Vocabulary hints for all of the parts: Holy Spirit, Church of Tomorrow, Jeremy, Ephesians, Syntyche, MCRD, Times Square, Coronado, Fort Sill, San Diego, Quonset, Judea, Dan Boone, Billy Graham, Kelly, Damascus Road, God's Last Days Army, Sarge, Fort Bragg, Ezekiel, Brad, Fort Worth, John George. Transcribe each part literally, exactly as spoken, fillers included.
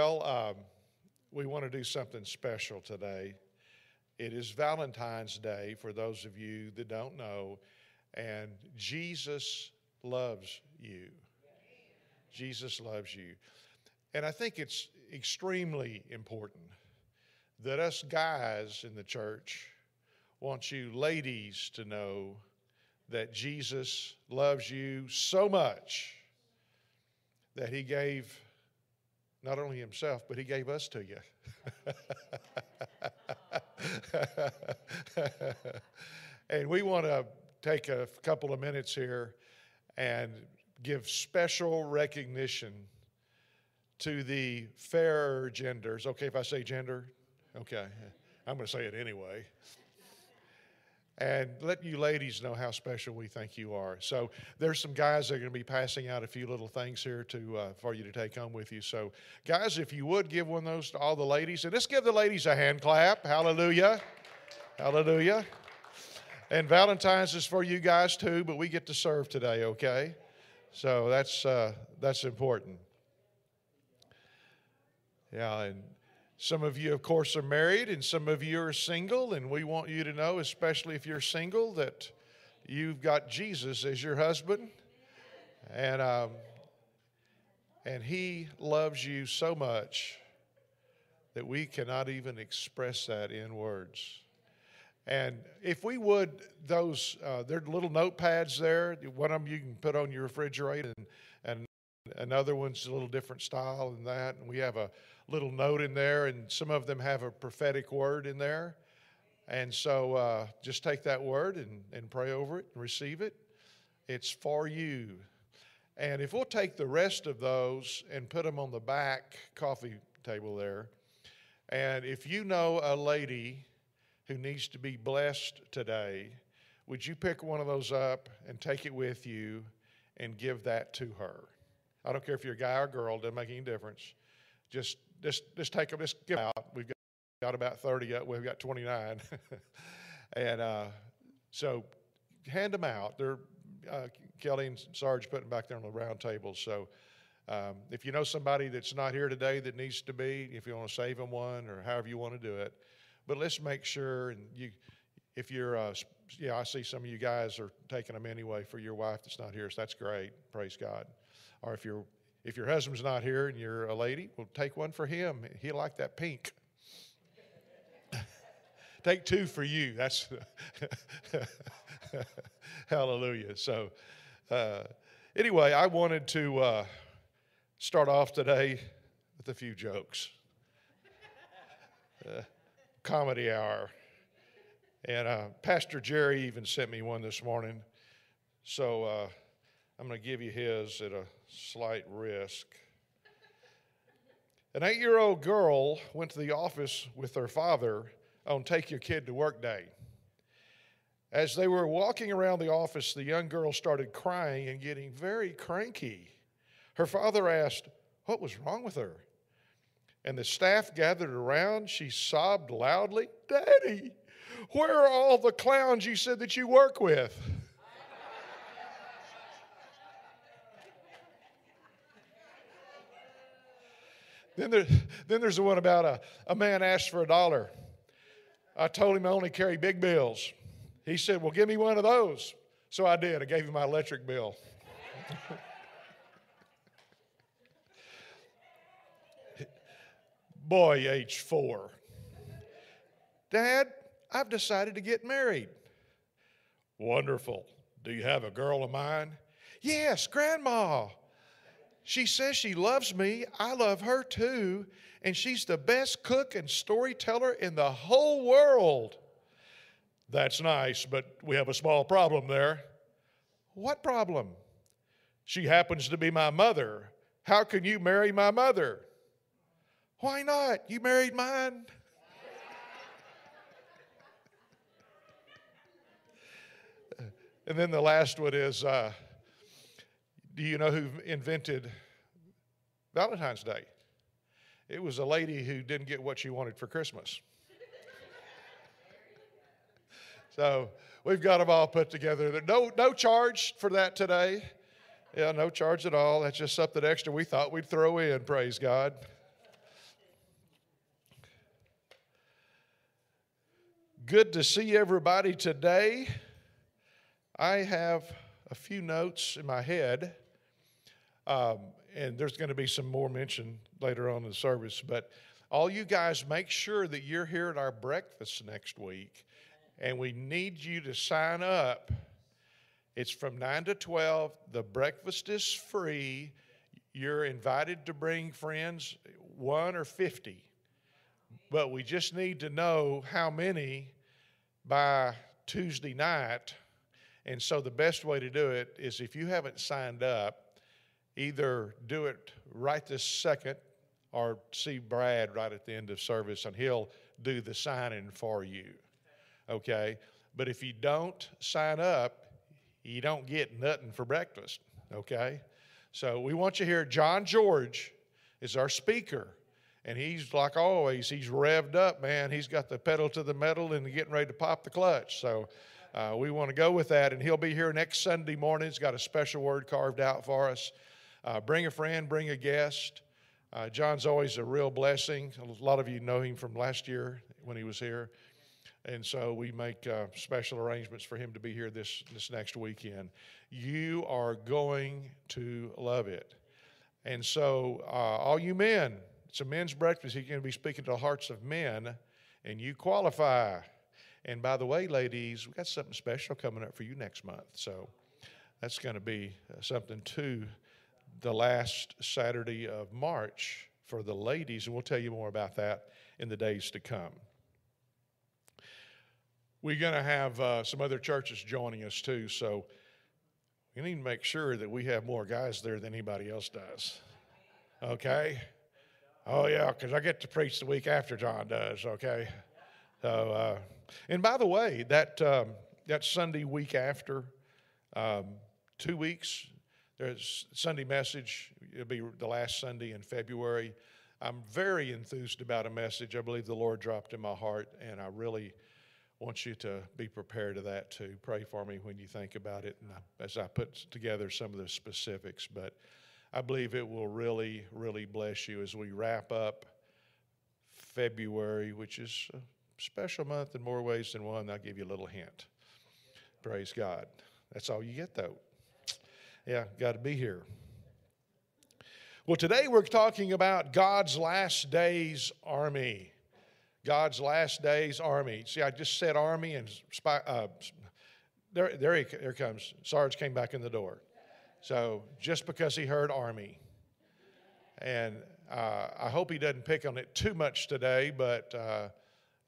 Well, um, we want to do something special today. It is Valentine's Day, for those of you that don't know, and Jesus loves you. Jesus loves you. And I think it's extremely important that us guys in the church want you ladies to know that Jesus loves you so much that he gave not only himself, but he gave us to you. And we want to take a couple of minutes here and give special recognition to the fairer genders. Okay, if I say gender, okay, I'm going to say it anyway. And let you ladies know how special we think you are. So there's some guys that are going to be passing out a few little things here to uh, for you to take home with you. So guys, if you would, give one of those to all the ladies. And let's give the ladies a hand clap. Hallelujah. Hallelujah. And Valentine's is for you guys too, but we get to serve today, okay? So that's, uh, that's important. Yeah, and some of you, of course, are married, and some of you are single, and we want you to know, especially if you're single, that you've got Jesus as your husband, and um, and he loves you so much that we cannot even express that in words. And if we would, those, uh, there are little notepads there. One of them you can put on your refrigerator, and, and another one's a little different style than that. And we have a little note in there, and some of them have a prophetic word in there. And so uh, just take that word and, and pray over it and receive it. It's for you. And if we'll take the rest of those and put them on the back coffee table there, and if you know a lady who needs to be blessed today, would you pick one of those up and take it with you and give that to her? I don't care if you're a guy or a girl, it doesn't make any difference. Just, just, just take them, just give them out. We've got, got about thirty, we've got twenty-nine. And uh, so hand them out. They're, uh, Kelly and Sarge putting them back there on the round table. So um, if you know somebody that's not here today that needs to be, if you want to save them one or however you want to do it, but let's make sure, and you, if you're, uh, yeah, I see some of you guys are taking them anyway for your wife that's not here, so that's great, praise God. Or if you're, if your husband's not here and you're a lady, well, take one for him. He liked that pink. Take two for you. That's hallelujah. So uh, anyway, I wanted to uh, start off today with a few jokes. Uh, Comedy hour, and uh, Pastor Jerry even sent me one this morning, so uh, I'm going to give you his at a slight risk. An eight-year-old girl went to the office with her father on Take Your Kid to Work Day. As they were walking around the office, the young girl started crying and getting very cranky. Her father asked, "What was wrong with her?" And the staff gathered around. She sobbed loudly, "Daddy, where are all the clowns you said that you work with?" then, there, then there's the one about a, a man asked for a dollar. I told him I only carry big bills. He said, "Well, give me one of those." So I did. I gave him my electric bill. Boy, age four. "Dad, I've decided to get married." "Wonderful. Do you have a girl in mind?" "Yes, Grandma. She says she loves me. I love her too. And she's the best cook and storyteller in the whole world." "That's nice, but we have a small problem there." "What problem?" "She happens to be my mother. How can you marry my mother?" "Why not? You married mine." And then the last one is, uh, do you know who invented Valentine's Day? It was a lady who didn't get what she wanted for Christmas. So we've got them all put together. No, no charge for that today. Yeah, no charge at all. That's just something extra we thought we'd throw in, praise God. Good to see everybody today. I have a few notes in my head, um, and there's going to be some more mentioned later on in the service, but all you guys make sure that you're here at our breakfast next week, and we need you to sign up. It's from nine to twelve. The breakfast is free. You're invited to bring friends, one or fifty, but we just need to know how many by Tuesday night. And so the best way to do it is, if you haven't signed up, either do it right this second or see Brad right at the end of service, and he'll do the sign-in for you, okay? But if you don't sign up, you don't get nothing for breakfast, okay? So we want you here. John George is our speaker, and he's, like always, he's revved up, man. He's got the pedal to the metal and getting ready to pop the clutch, so... Uh, we want to go with that, and he'll be here next Sunday morning. He's got a special word carved out for us. Uh, bring a friend, bring a guest. Uh, John's always a real blessing. A lot of you know him from last year when he was here, and so we make uh, special arrangements for him to be here this, this next weekend. You are going to love it. And so uh, all you men, it's a men's breakfast. He's going to be speaking to the hearts of men, and you qualify. And by the way, ladies, we've got something special coming up for you next month. So that's going to be something too, the last Saturday of March for the ladies. And we'll tell you more about that in the days to come. We're going to have uh, some other churches joining us too. So we need to make sure that we have more guys there than anybody else does. Okay? Oh, yeah, because I get to preach the week after John does, okay? So... Uh, And by the way, that um, that Sunday week after, um, two weeks, there's Sunday message. It'll be the last Sunday in February. I'm very enthused about a message I believe the Lord dropped in my heart, and I really want you to be prepared to that too. Pray for me when you think about it, and I, as I put together some of the specifics. But I believe it will really, really bless you as we wrap up February, which is... Uh, special month in more ways than one. I'll give you a little hint. Praise God. That's all you get, though. Yeah, got to be here. Well, today we're talking about God's Last Days Army. God's Last Days Army. See, I just said army, and spy, uh, there, there he there comes. Sarge came back in the door. So just because he heard army. And uh, I hope he doesn't pick on it too much today, but... Uh,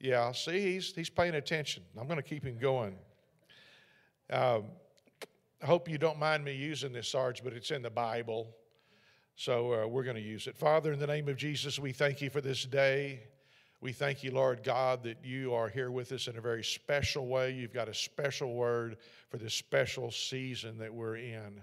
Yeah, see, he's he's paying attention. I'm going to keep him going. I um, hope you don't mind me using this, Sarge, but it's in the Bible, so uh, we're going to use it. Father, in the name of Jesus, we thank you for this day. We thank you, Lord God, that you are here with us in a very special way. You've got a special word for this special season that we're in.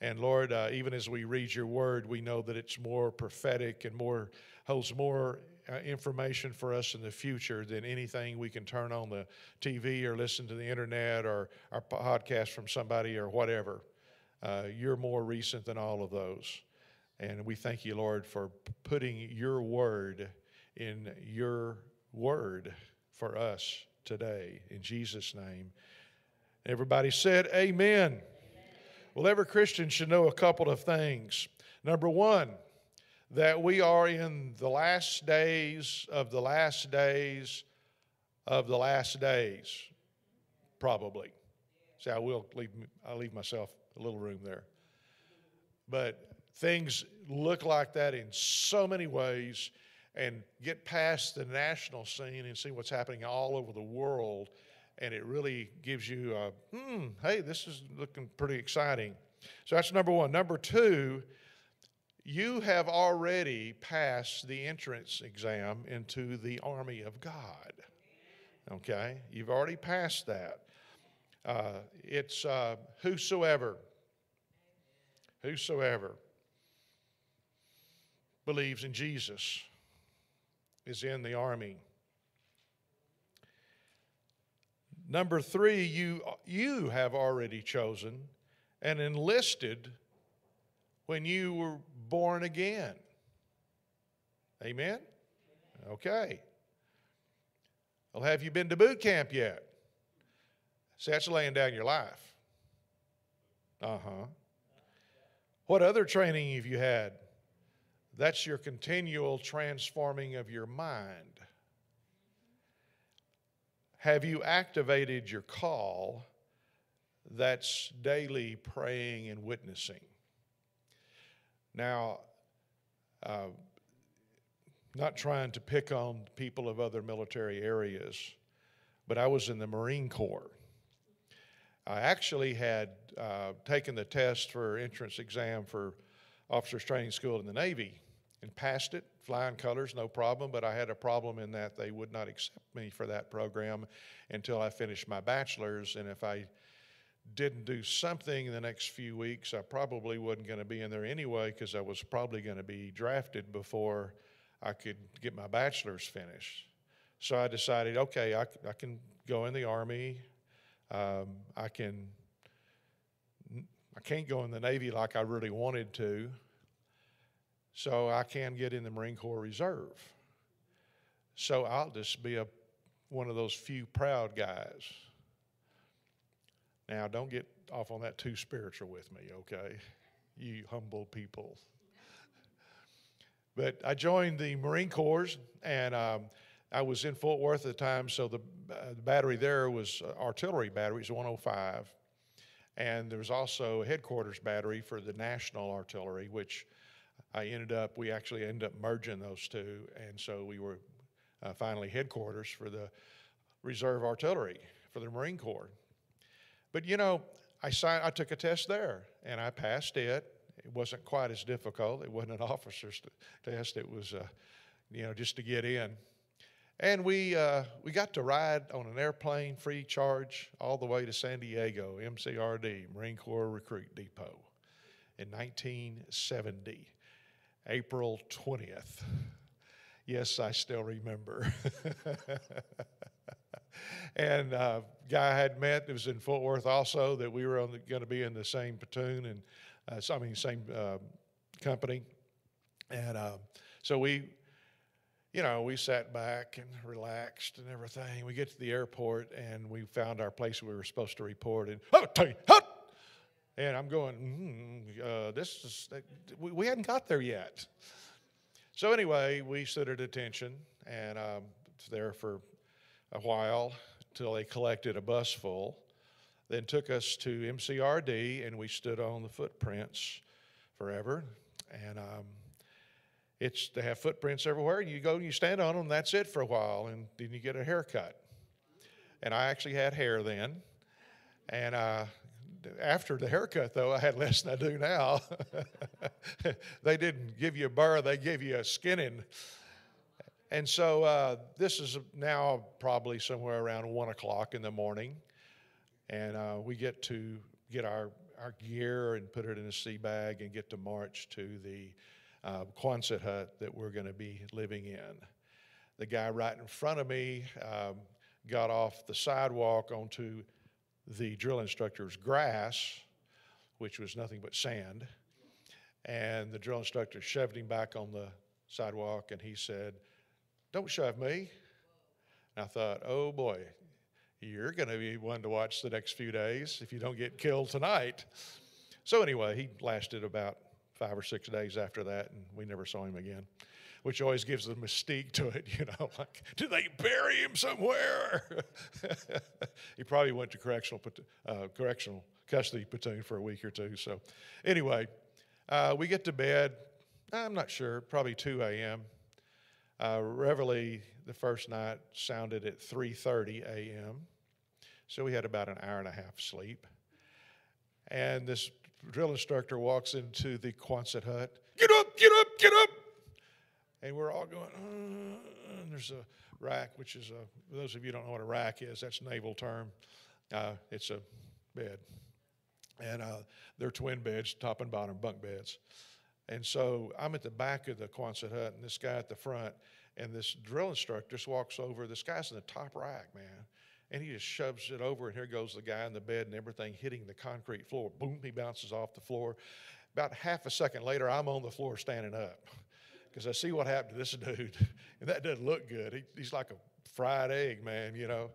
And Lord, uh, even as we read your word, we know that it's more prophetic and more holds more Uh, information for us in the future than anything we can turn on the T V or listen to the internet or our podcast from somebody or whatever. Uh, you're more recent than all of those. And we thank you, Lord, for putting your word in your word for us today. In Jesus' name. Everybody said amen. Amen. Well, every Christian should know a couple of things. Number one, that we are in the last days of the last days of the last days, probably. See, I will leave, I'll leave myself a little room there. But things look like that in so many ways, and get past the national scene and see what's happening all over the world, and it really gives you a, hmm, hey, this is looking pretty exciting. So that's number one. Number two, you have already passed the entrance exam into the army of God, okay? You've already passed that. Uh, it's uh, whosoever, whosoever believes in Jesus is in the army. Number three, you, you have already chosen and enlisted when you were born again. Amen? Okay. Well, have you been to boot camp yet? See, that's laying down your life. Uh-huh. What other training have you had? That's your continual transforming of your mind. Have you activated your call? That's daily praying and witnessing. Now, uh, not trying to pick on people of other military areas, but I was in the Marine Corps. I actually had uh, taken the test for entrance exam for officers training school in the Navy and passed it, flying colors, no problem, but I had a problem in that they would not accept me for that program until I finished my bachelor's, and if I didn't do something in the next few weeks, I probably wasn't going to be in there anyway because I was probably going to be drafted before I could get my bachelor's finished. So I decided, okay, I, I can go in the Army. Um, I can, I can't go in the Navy like I really wanted to, so I can get in the Marine Corps Reserve. So I'll just be a, one of those few proud guys. Now, don't get off on that too spiritual with me, okay? You humble people. But I joined the Marine Corps, and um, I was in Fort Worth at the time, so the, uh, the battery there was uh, artillery batteries, one oh five. And there was also a headquarters battery for the National Artillery, which I ended up, we actually ended up merging those two, and so we were uh, finally headquarters for the Reserve Artillery for the Marine Corps. But, you know, I, signed, I took a test there, and I passed it. It wasn't quite as difficult. It wasn't an officer's test. It was, uh, you know, just to get in. And we, uh, we got to ride on an airplane, free charge, all the way to San Diego, M C R D, Marine Corps Recruit Depot, in nineteen seventy, April twentieth. Yes, I still remember. And uh, guy I had met that was in Fort Worth also that we were going to be in the same platoon and uh, so, I mean same uh, company, and uh, so we, you know, we sat back and relaxed and everything. We get to the airport and we found our place we were supposed to report, and and I'm going, mm, uh, this is we, we hadn't got there yet. So anyway, we stood at attention and um, there for a while until they collected a bus full, then took us to M C R D, and we stood on the footprints forever. And um, it's they have footprints everywhere, and you go and you stand on them, and that's it for a while, and then you get a haircut. And I actually had hair then, and uh, after the haircut, though, I had less than I do now. They didn't give you a burr, they gave you a skinning. And so uh, this is now probably somewhere around one o'clock in the morning. And uh, we get to get our, our gear and put it in a sea bag and get to march to the uh, Quonset hut that we're going to be living in. The guy right in front of me um, got off the sidewalk onto the drill instructor's grass, which was nothing but sand. And the drill instructor shoved him back on the sidewalk, and he said, "Don't shove me." And I thought, oh boy, you're going to be one to watch the next few days if you don't get killed tonight. So anyway, he lasted about five or six days after that, and we never saw him again, which always gives the mystique to it, you know, like, do they bury him somewhere? He probably went to correctional, uh, correctional custody platoon for a week or two. So anyway, uh, we get to bed, I'm not sure, probably two a m Uh, Reveille, the first night, sounded at three thirty a m So we had about an hour and a half sleep. And this drill instructor walks into the Quonset hut. Get up, get up, get up! And we're all going, uh, and there's a rack, which is a, for those of you who don't know what a rack is, that's a naval term. Uh, it's a bed. And uh, they're twin beds, top and bottom, bunk beds. And so I'm at the back of the Quonset hut, and this guy at the front, and this drill instructor just walks over. This guy's in the top rack, man, and he just shoves it over, and here goes the guy in the bed and everything hitting the concrete floor. Boom, he bounces off the floor. About half a second later, I'm on the floor standing up because I see what happened to this dude, and that doesn't look good. He, he's like a fried egg, man, you know.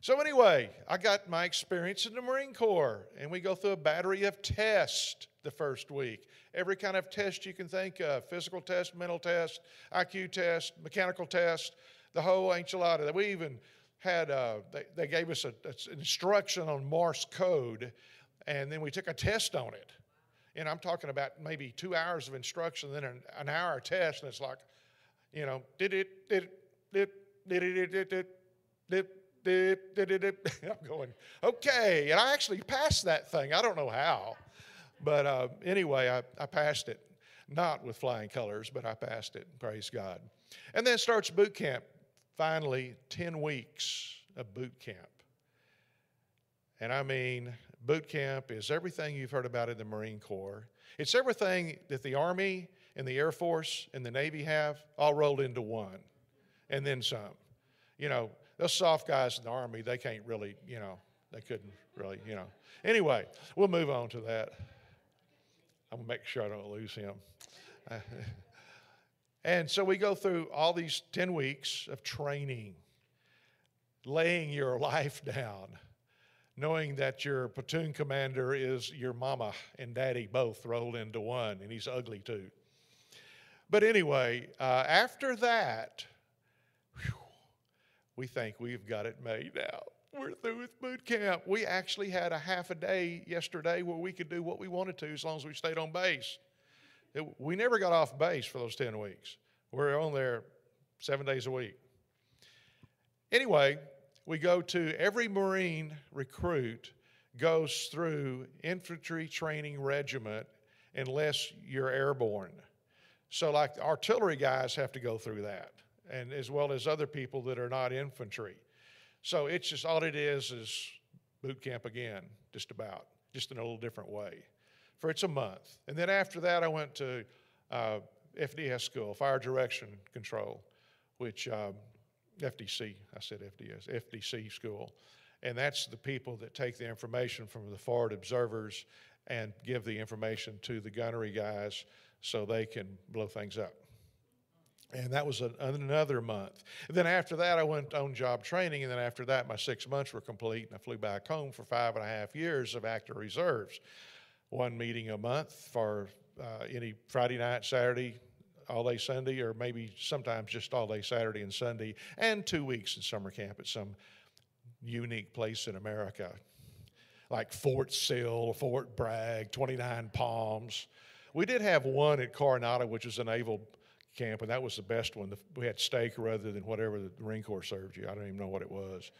So anyway, I got my experience in the Marine Corps, and we go through a battery of tests the first week. Every kind of test you can think of, physical test, mental test, I Q test, mechanical test, the whole enchilada. We even had, uh, they, they gave us a, an instruction on Morse code, and then we took a test on it. And I'm talking about maybe two hours of instruction, then an, an hour test, and it's like, you know, did it, did it, did it, did it, did it, did it. I'm going, okay, and I actually passed that thing. I don't know how, but uh, anyway, I, I passed it. Not with flying colors, but I passed it, praise God. And then starts boot camp, finally, ten weeks of boot camp. And I mean, boot camp is everything you've heard about in the Marine Corps. It's everything that the Army and the Air Force and the Navy have all rolled into one, and then some. You know, those soft guys in the Army, they can't really, you know, they couldn't really, you know. Anyway, we'll move on to that. I'm going to make sure I don't lose him. And so we go through all these ten weeks of training, laying your life down, knowing that your platoon commander is your mama and daddy both rolled into one, and he's ugly too. But anyway, uh, after that, whew, we think we've got it made now. We're through with boot camp. We actually had a half a day yesterday where we could do what we wanted to as long as we stayed on base. It, we never got off base for those ten weeks. We were on there seven days a week. Anyway, we go to every Marine recruit goes through infantry training regiment unless you're airborne. So like the artillery guys have to go through that, and as well as other people that are not infantry. So it's just all it is is boot camp again, just about, just in a little different way. For it's a month. And then after that, I went to uh, F D S school, Fire Direction Control, which um, F D C, I said F D S, F D C school. And that's the people that take the information from the forward observers and give the information to the gunnery guys so they can blow things up. And that was an, another month. And then after that, I went on job training. And then after that, my six months were complete. And I flew back home for five and a half years of active reserves. One meeting a month for uh, any Friday night, Saturday, all day Sunday, or maybe sometimes just all day Saturday and Sunday, and two weeks in summer camp at some unique place in America, like Fort Sill, Fort Bragg, twenty-nine Palms. We did have one at Coronado, which is a naval camp, and that was the best one. We had steak rather than whatever the Marine Corps served you. I don't even know what it was.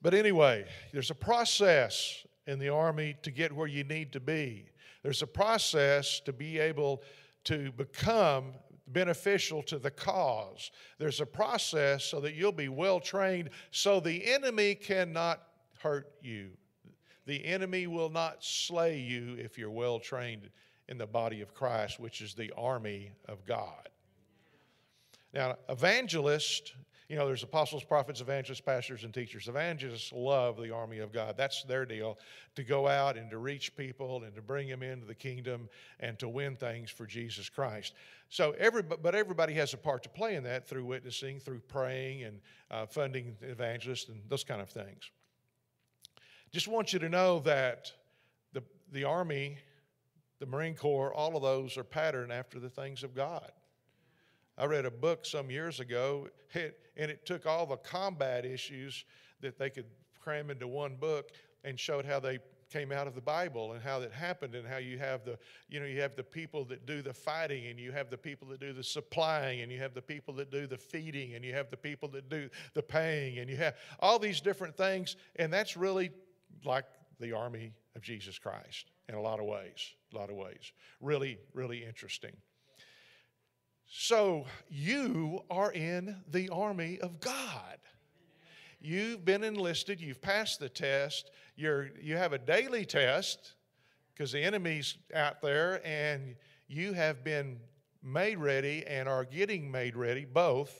But anyway, there's a process in the Army to get where you need to be. There's a process to be able to become beneficial to the cause. There's a process so that you'll be well trained so the enemy cannot hurt you. The enemy will not slay you if you're well trained in the body of Christ, which is the army of God. Now, evangelists, you know, there's apostles, prophets, evangelists, pastors, and teachers. Evangelists love the army of God. That's their deal, to go out and to reach people and to bring them into the kingdom and to win things for Jesus Christ. So, every, but everybody has a part to play in that through witnessing, through praying, and uh, funding evangelists and those kind of things. Just want you to know that the, the army, the Marine Corps, all of those are patterned after the things of God. I read a book some years ago, and it took all the combat issues that they could cram into one book and showed how they came out of the Bible and how that happened, and how you have the, you know, you have the people that do the fighting, and you have the people that do the supplying, and you have the people that do the feeding, and you have the people that do the paying, and you have all these different things, and that's really like the army of Jesus Christ in a lot of ways, a lot of ways. Really, really interesting. So you are in the army of God. You've been enlisted. You've passed the test. You're, you have a daily test because the enemy's out there, and you have been made ready and are getting made ready both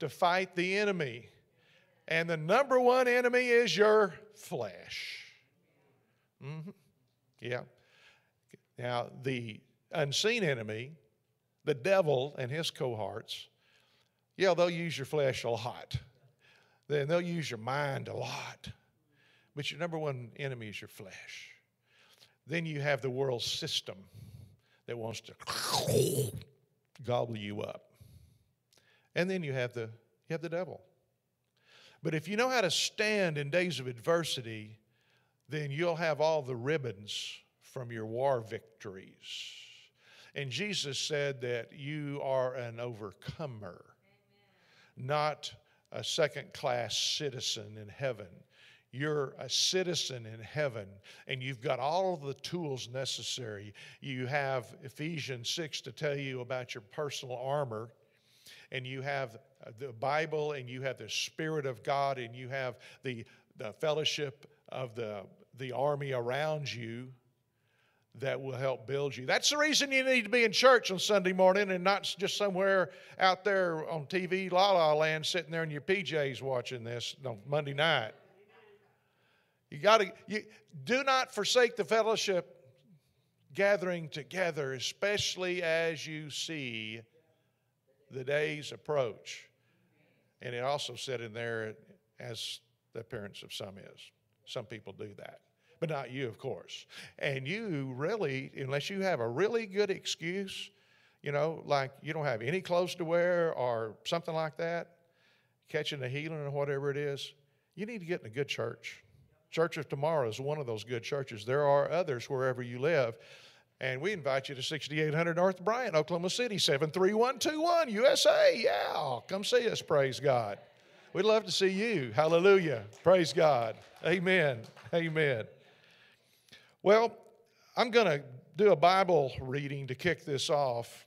to fight the enemy. And the number one enemy is your flesh. Mm-hmm. Yeah. Now, the unseen enemy, the devil and his cohorts, Yeah, they'll use your flesh a lot. Then they'll use your mind a lot. But your number one enemy is your flesh. Then you have the world system that wants to gobble you up. And then you have the you have the devil. But if you know how to stand in days of adversity, then you'll have all the ribbons from your war victories. And Jesus said that you are an overcomer, Amen. Not a second-class citizen in heaven. You're a citizen in heaven, and you've got all of the tools necessary. You have Ephesians six to tell you about your personal armor, and you have the Bible, and you have the Spirit of God, and you have the, the fellowship of the, the army around you that will help build you. That's the reason you need to be in church on Sunday morning and not just somewhere out there on T V, la la land, sitting there in your P Js watching this on Monday night. You gotta, you, do not forsake the fellowship gathering together, especially as you see the days approach. And it also said in there, as the appearance of some is. Some people do that, but not you, of course. And you really, unless you have a really good excuse, you know, like you don't have any clothes to wear or something like that, catching a healing or whatever it is, you need to get in a good church. Church of Tomorrow is one of those good churches. There are others wherever you live. And we invite you to sixty-eight hundred North Bryant, Oklahoma City, seven three one two one, U S A. Yeah, come see us, praise God. We'd love to see you. Hallelujah. Praise God. Amen. Amen. Well, I'm going to do a Bible reading to kick this off.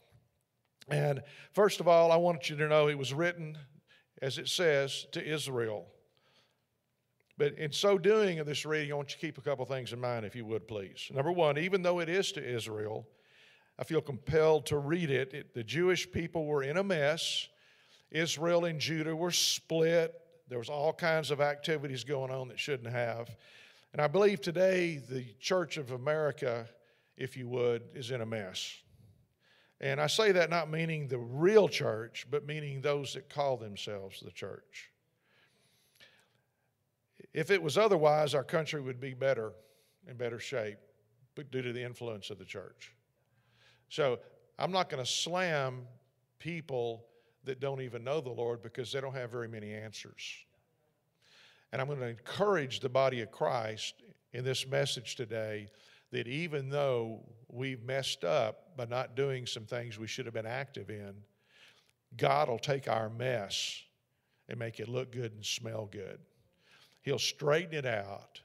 And first of all, I want you to know it was written, as it says, to Israel. But in so doing of this reading, I want you to keep a couple things in mind, if you would, please. Number one, even though it is to Israel, I feel compelled to read it. it the Jewish people were in a mess. Israel and Judah were split. There was all kinds of activities going on that shouldn't have. And I believe today the Church of America, if you would, is in a mess. And I say that not meaning the real church, but meaning those that call themselves the church. If it was otherwise, our country would be better, in better shape, but due to the influence of the church. So I'm not going to slam people that don't even know the Lord because they don't have very many answers. And I'm going to encourage the body of Christ in this message today that even though we've messed up by not doing some things we should have been active in, God will take our mess and make it look good and smell good. He'll straighten it out.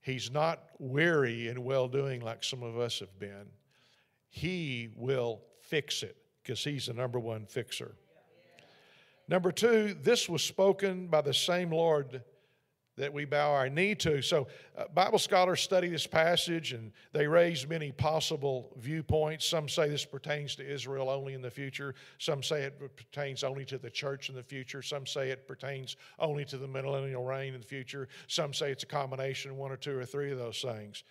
He's not weary in well-doing like some of us have been. He will fix it because he's the number one fixer. Number two, this was spoken by the same Lord that we bow our knee to. So uh, Bible scholars study this passage, and they raise many possible viewpoints. Some say this pertains to Israel only in the future. Some say it pertains only to the church in the future. Some say it pertains only to the millennial reign in the future. Some say it's a combination of one or two or three of those things.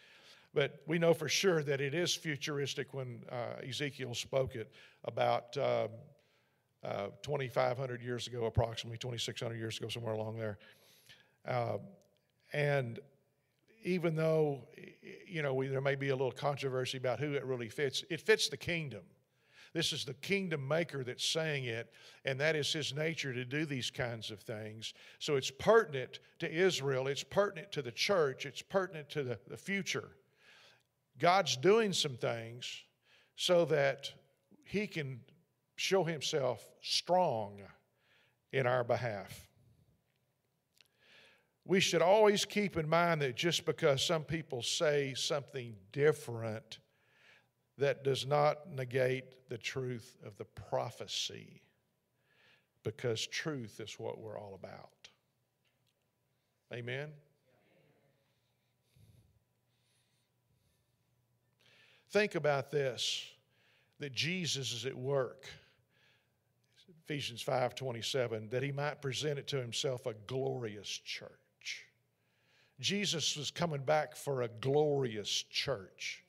But we know for sure that it is futuristic when uh, Ezekiel spoke it about um, uh, twenty-five hundred years ago, approximately twenty-six hundred years ago, somewhere along there. Uh, and even though, you know, we, there may be a little controversy about who it really fits, it fits the kingdom. This is the kingdom maker that's saying it, and that is his nature to do these kinds of things. So it's pertinent to Israel. It's pertinent to the church. It's pertinent to the, the future. God's doing some things so that he can show himself strong in our behalf. We should always keep in mind that just because some people say something different, that does not negate the truth of the prophecy, because truth is what we're all about. Amen? Think about this, that Jesus is at work. Ephesians five twenty-seven, that he might present it to himself a glorious church. Jesus was coming back for a glorious church.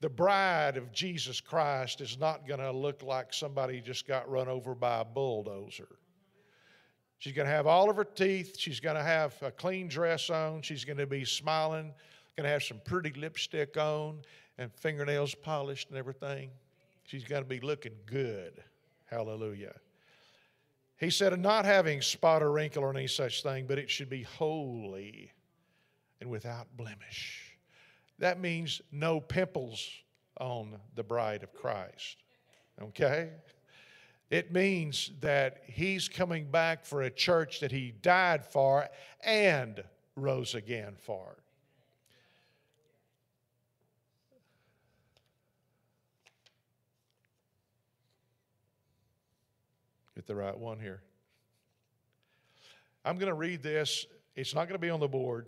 The bride of Jesus Christ is not going to look like somebody just got run over by a bulldozer. She's going to have all of her teeth. She's going to have a clean dress on. She's going to be smiling, going to have some pretty lipstick on and fingernails polished and everything. She's going to be looking good. Hallelujah. He said, and not having spot or wrinkle or any such thing, but it should be holy and without blemish. That means no pimples on the bride of Christ. Okay? It means that he's coming back for a church that he died for and rose again for. Get the right one here. I'm going to read this. It's not going to be on the board.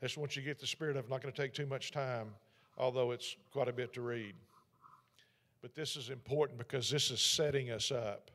That's once you get the spirit of it. I'm not going to take too much time, although it's quite a bit to read. But this is important because this is setting us up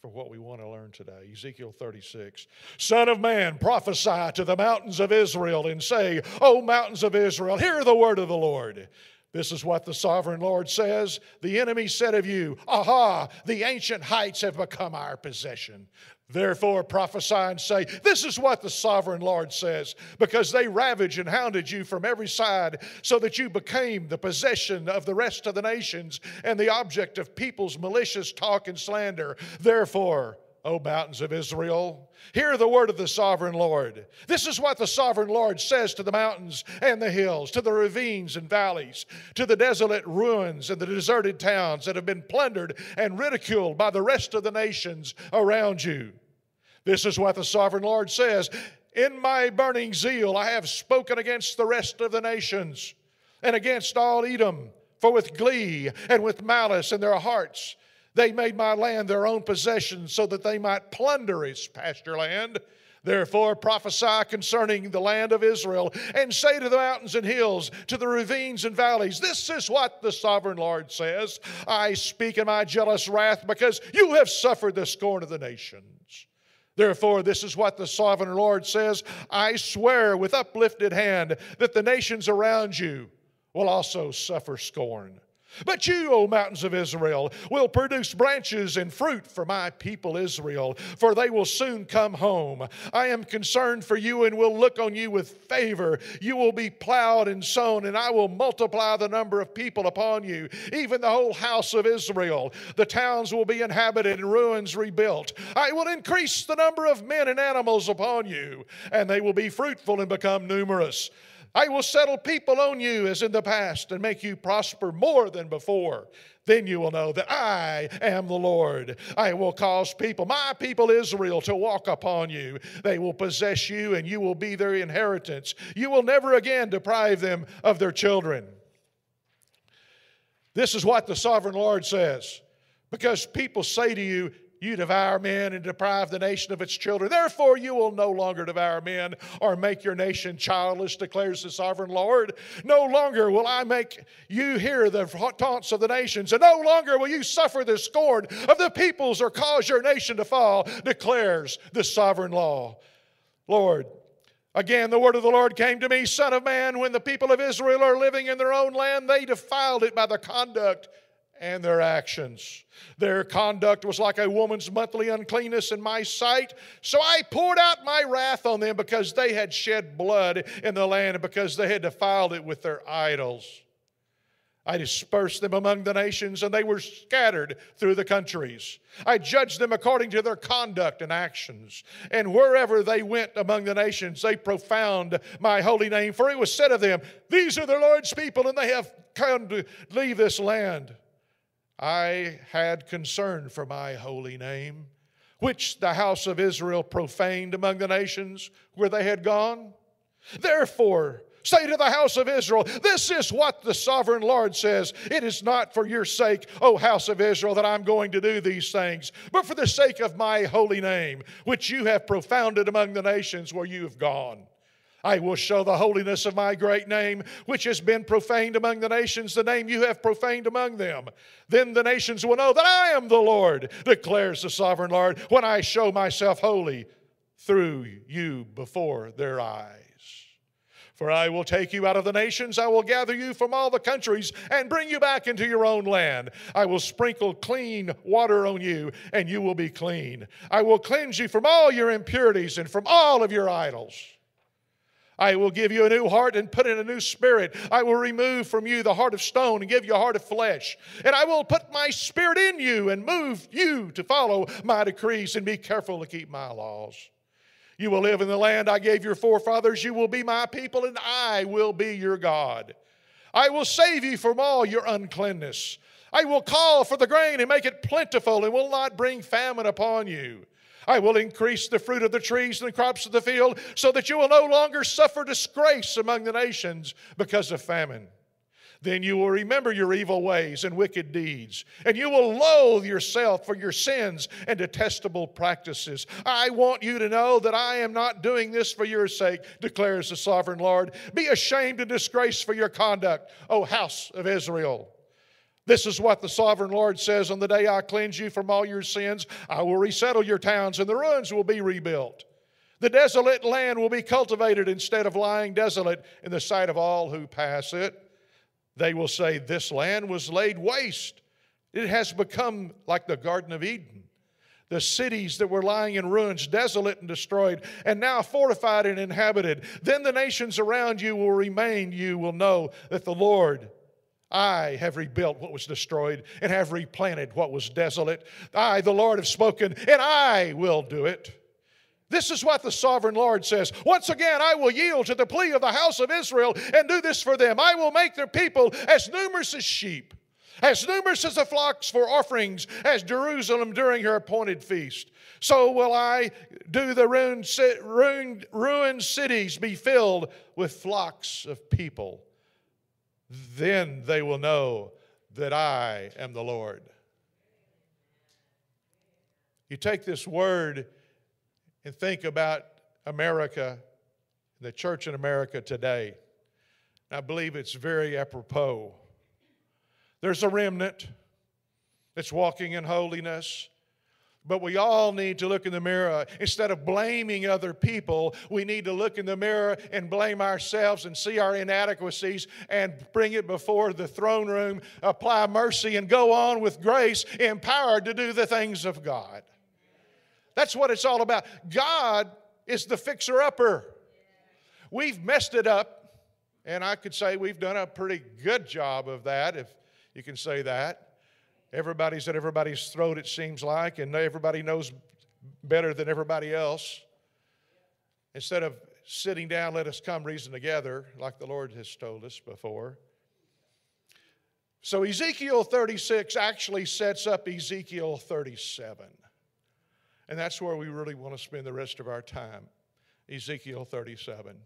for what we want to learn today. Ezekiel thirty-six. Son of man, prophesy to the mountains of Israel and say, O mountains of Israel, hear the word of the Lord. This is what the sovereign Lord says. The enemy said of you, aha, the ancient heights have become our possession. Therefore prophesy and say, this is what the sovereign Lord says, because they ravaged and hounded you from every side so that you became the possession of the rest of the nations and the object of people's malicious talk and slander. Therefore, O mountains of Israel, hear the word of the sovereign Lord. This is what the sovereign Lord says to the mountains and the hills, to the ravines and valleys, to the desolate ruins and the deserted towns that have been plundered and ridiculed by the rest of the nations around you. This is what the sovereign Lord says. In my burning zeal, I have spoken against the rest of the nations and against all Edom, for with glee and with malice in their hearts, they made my land their own possession so that they might plunder its pasture land. Therefore prophesy concerning the land of Israel and say to the mountains and hills, to the ravines and valleys, this is what the sovereign Lord says. I speak in my jealous wrath because you have suffered the scorn of the nations. Therefore, this is what the sovereign Lord says. I swear with uplifted hand that the nations around you will also suffer scorn. But you, O mountains of Israel, will produce branches and fruit for my people Israel, for they will soon come home. I am concerned for you and will look on you with favor. You will be plowed and sown, and I will multiply the number of people upon you, even the whole house of Israel. The towns will be inhabited and ruins rebuilt. I will increase the number of men and animals upon you, and they will be fruitful and become numerous. I will settle people on you as in the past and make you prosper more than before. Then you will know that I am the Lord. I will cause people, my people Israel, to walk upon you. They will possess you and you will be their inheritance. You will never again deprive them of their children. This is what the sovereign Lord says. Because people say to you, you devour men and deprive the nation of its children. Therefore, you will no longer devour men or make your nation childless, declares the sovereign Lord. No longer will I make you hear the taunts of the nations, and no longer will you suffer the scorn of the peoples or cause your nation to fall, declares the sovereign law. Lord, again, the word of the Lord came to me, Son of man, when the people of Israel are living in their own land, they defiled it by their conduct and their actions. Their conduct was like a woman's monthly uncleanness in my sight. So I poured out my wrath on them because they had shed blood in the land and because they had defiled it with their idols. I dispersed them among the nations and they were scattered through the countries. I judged them according to their conduct and actions. And wherever they went among the nations, they profaned my holy name. For it was said of them, these are the Lord's people and they have come to leave this land. I had concern for my holy name, which the house of Israel profaned among the nations where they had gone. Therefore, say to the house of Israel, this is what the sovereign Lord says. It is not for your sake, O house of Israel, that I'm going to do these things, but for the sake of my holy name, which you have profaned among the nations where you have gone. I will show the holiness of my great name, which has been profaned among the nations, the name you have profaned among them. Then the nations will know that I am the Lord, declares the sovereign Lord, when I show myself holy through you before their eyes. For I will take you out of the nations, I will gather you from all the countries, and bring you back into your own land. I will sprinkle clean water on you, and you will be clean. I will cleanse you from all your impurities and from all of your idols. I will give you a new heart and put in a new spirit. I will remove from you the heart of stone and give you a heart of flesh. And I will put my spirit in you and move you to follow my decrees and be careful to keep my laws. You will live in the land I gave your forefathers. You will be my people and I will be your God. I will save you from all your uncleanness. I will call for the grain and make it plentiful and will not bring famine upon you. I will increase the fruit of the trees and the crops of the field so that you will no longer suffer disgrace among the nations because of famine. Then you will remember your evil ways and wicked deeds, and you will loathe yourself for your sins and detestable practices. I want you to know that I am not doing this for your sake, declares the sovereign Lord. Be ashamed and disgraced for your conduct, O house of Israel. This is what the sovereign Lord says, on the day I cleanse you from all your sins, I will resettle your towns and the ruins will be rebuilt. The desolate land will be cultivated instead of lying desolate in the sight of all who pass it. They will say, this land was laid waste. It has become like the Garden of Eden. The cities that were lying in ruins, desolate and destroyed, and now fortified and inhabited. Then the nations around you will remain. You will know that the Lord I have rebuilt what was destroyed and have replanted what was desolate. I, the Lord, have spoken, and I will do it. This is what the sovereign Lord says. Once again, I will yield to the plea of the house of Israel and do this for them. I will make their people as numerous as sheep, as numerous as the flocks for offerings, as Jerusalem during her appointed feast. So will I do the ruined, ruined, ruined cities be filled with flocks of people. Then they will know that I am the Lord. You take this word and think about America, the church in America today. I believe it's very apropos. There's a remnant that's walking in holiness. But we all need to look in the mirror. Instead of blaming other people, we need to look in the mirror and blame ourselves and see our inadequacies and bring it before the throne room, apply mercy, and go on with grace, empowered to do the things of God. That's what it's all about. God is the fixer-upper. We've messed it up, and I could say we've done a pretty good job of that, if you can say that. Everybody's at everybody's throat, it seems like, and everybody knows better than everybody else. Instead of sitting down, let us come reason together, like the Lord has told us before. So Ezekiel thirty-six actually sets up Ezekiel thirty-seven. And that's where we really want to spend the rest of our time, Ezekiel thirty-seven.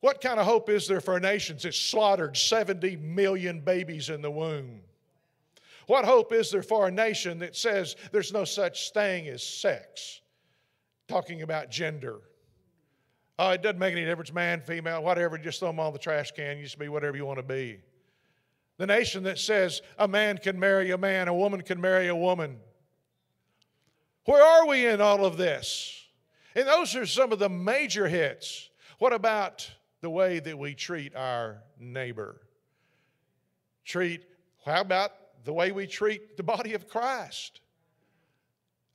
What kind of hope is there for nations that slaughtered seventy million babies in the womb? What hope is there for a nation that says there's no such thing as sex? Talking about gender. Oh, it doesn't make any difference, man, female, whatever. Just throw them on the trash can. You just be whatever you want to be. The nation that says a man can marry a man, a woman can marry a woman. Where are we in all of this? And those are some of the major hits. What about the way that we treat our neighbor? Treat, how about the way we treat the body of Christ?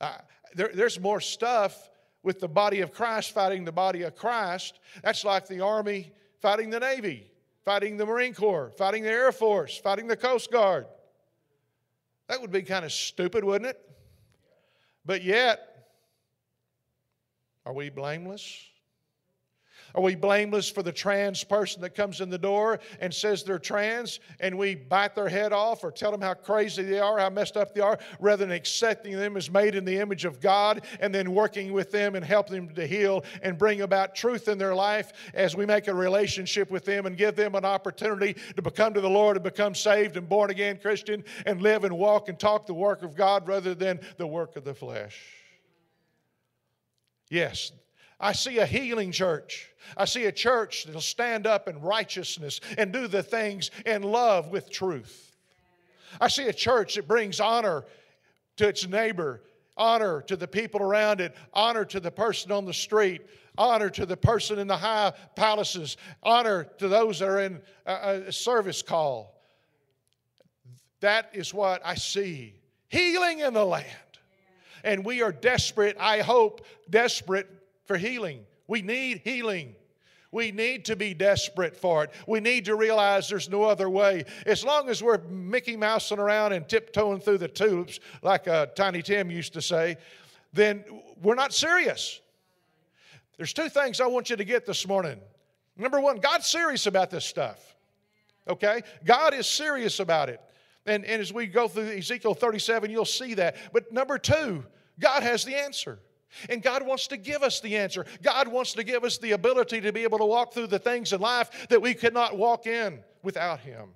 Uh, there, there's more stuff with the body of Christ fighting the body of Christ. That's like the Army fighting the Navy, fighting the Marine Corps, fighting the Air Force, fighting the Coast Guard. That would be kind of stupid, wouldn't it? But yet, are we blameless? Are we blameless for the trans person that comes in the door and says they're trans and we bite their head off or tell them how crazy they are, how messed up they are, rather than accepting them as made in the image of God and then working with them and helping them to heal and bring about truth in their life as we make a relationship with them and give them an opportunity to become to the Lord and become saved and born again Christian and live and walk and talk the work of God rather than the work of the flesh? Yes. I see a healing church. I see a church that'll stand up in righteousness and do the things in love with truth. I see a church that brings honor to its neighbor, honor to the people around it, honor to the person on the street, honor to the person in the high palaces, honor to those that are in a service call. That is what I see. Healing in the land. And we are desperate, I hope, desperate for healing. We need healing. We need to be desperate for it. We need to realize there's no other way. As long as we're Mickey Mousing around and tiptoeing through the tulips, like uh, Tiny Tim used to say, then we're not serious. There's two things I want you to get this morning. Number one, God's serious about this stuff. Okay? God is serious about it. And, and as we go through Ezekiel thirty-seven, you'll see that. But number two, God has the answer. And God wants to give us the answer. God wants to give us the ability to be able to walk through the things in life that we could not walk in without Him.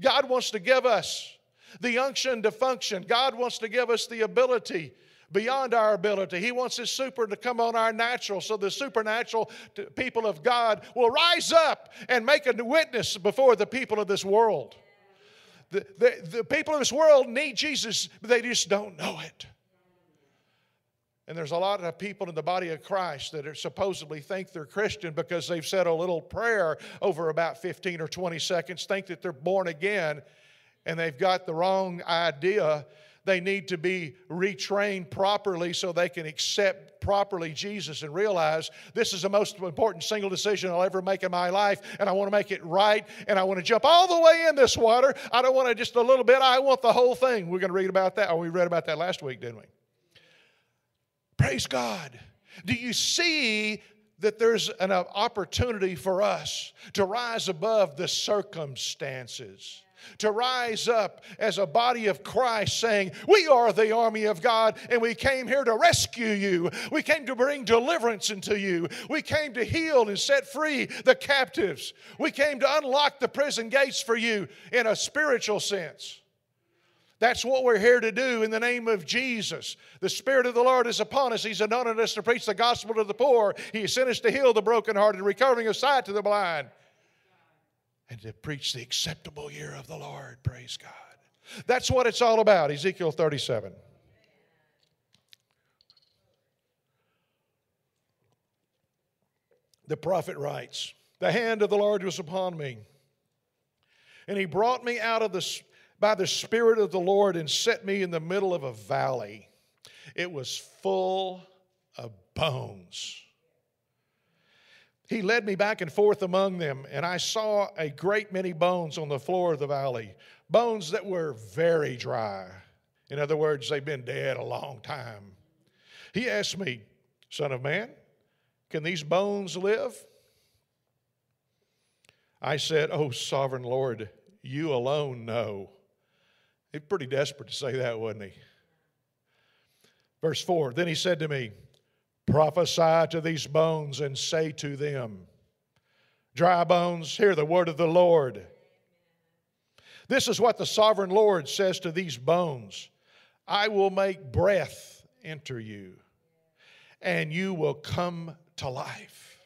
God wants to give us the unction to function. God wants to give us the ability beyond our ability. He wants His super to come on our natural, so the supernatural people of God will rise up and make a witness before the people of this world. The, the, the people of this world need Jesus, but they just don't know it. And there's a lot of people in the body of Christ that are supposedly think they're Christian because they've said a little prayer over about fifteen or twenty seconds, think that they're born again, and they've got the wrong idea. They need to be retrained properly so they can accept properly Jesus and realize this is the most important single decision I'll ever make in my life, and I want to make it right, and I want to jump all the way in this water. I don't want to just a little bit. I want the whole thing. We're going to read about that. Oh, we read about that last week, didn't we? Praise God. Do you see that there's an opportunity for us to rise above the circumstances? To rise up as a body of Christ saying, we are the army of God, and we came here to rescue you. We came to bring deliverance into you. We came to heal and set free the captives. We came to unlock the prison gates for you in a spiritual sense. That's what we're here to do in the name of Jesus. The Spirit of the Lord is upon us. He's anointed us to preach the gospel to the poor. He sent us to heal the brokenhearted, recovering of sight to the blind, and to preach the acceptable year of the Lord. Praise God. That's what it's all about, Ezekiel thirty-seven. The prophet writes, the hand of the Lord was upon me, and He brought me out of the, by the Spirit of the Lord, and set me in the middle of a valley. It was full of bones. He led me back and forth among them, and I saw a great many bones on the floor of the valley, bones that were very dry. In other words, they've been dead a long time. He asked me, Son of man, can these bones live? I said, Oh, sovereign Lord, you alone know. He's pretty desperate to say that, wasn't he? Verse four, then he said to me, prophesy to these bones and say to them, dry bones, hear the word of the Lord. This is what the sovereign Lord says to these bones. I will make breath enter you, and you will come to life.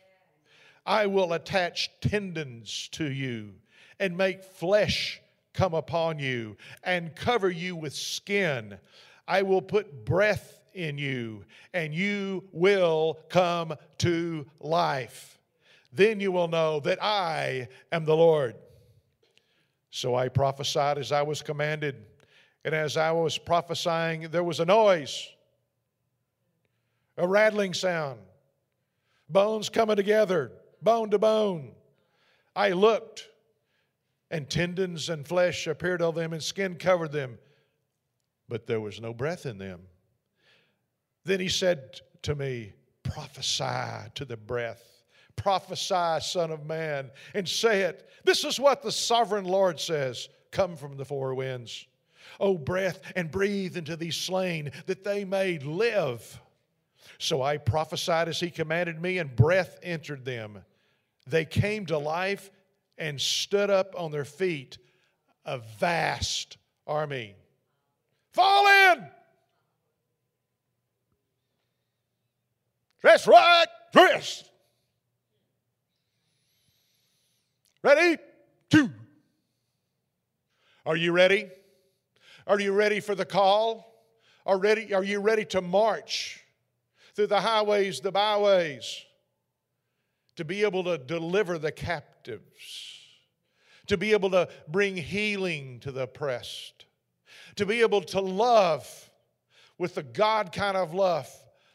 I will attach tendons to you and make flesh come upon you and cover you with skin. I will put breath in you, and you will come to life. Then you will know that I am the Lord. So I prophesied as I was commanded, and as I was prophesying, there was a noise, a rattling sound, bones coming together, bone to bone. I looked, and tendons and flesh appeared on them, and skin covered them, but there was no breath in them. Then he said to me, prophesy to the breath. Prophesy, son of man, and say it. This is what the sovereign Lord says. Come from the four winds, O breath, and breathe into these slain, that they may live. So I prophesied as he commanded me, and breath entered them. They came to life and stood up on their feet, a vast army. Fall in! Dress right, dress. Ready? Two. Are you ready? Are you ready for the call? Are, ready, are you ready to march through the highways, the byways, to be able to deliver the captives, to be able to bring healing to the oppressed, to be able to love with the God kind of love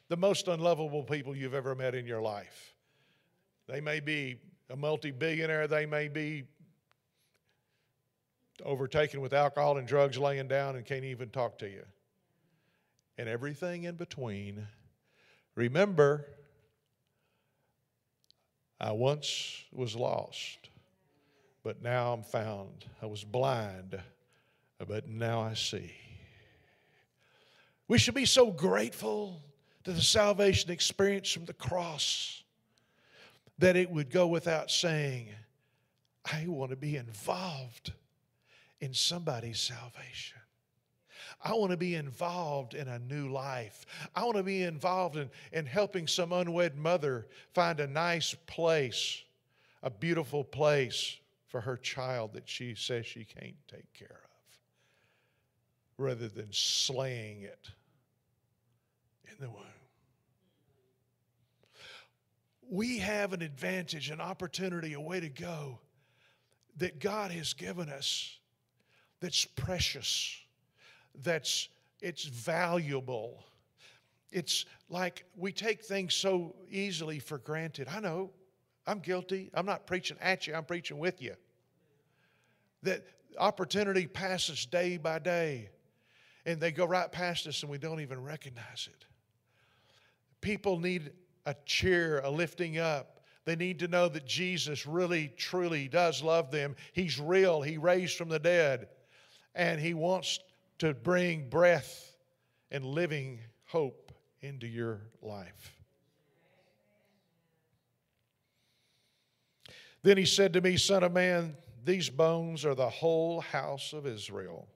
the most unlovable people you've ever met in your life. They may be a multi-billionaire. They may be overtaken with alcohol and drugs, laying down and can't even talk to you. And everything in between. Remember, I once was lost, but now I'm found. I was blind, but now I see. We should be so grateful to the salvation experience from the cross that it would go without saying, I want to be involved in somebody's salvation. I want to be involved in a new life. I want to be involved in, in helping some unwed mother find a nice place, a beautiful place for her child that she says she can't take care of, rather than slaying it in the womb. We have an advantage, an opportunity, a way to go that God has given us that's precious. That's it's valuable. It's like we take things so easily for granted. I know, I'm guilty. I'm not preaching at you. I'm preaching with you. That opportunity passes day by day, and they go right past us, and we don't even recognize it. People need a cheer, a lifting up. They need to know that Jesus really, truly does love them. He's real. He raised from the dead, and He wants to bring breath and living hope into your life. Then he said to me, Son of man, these bones are the whole house of Israel.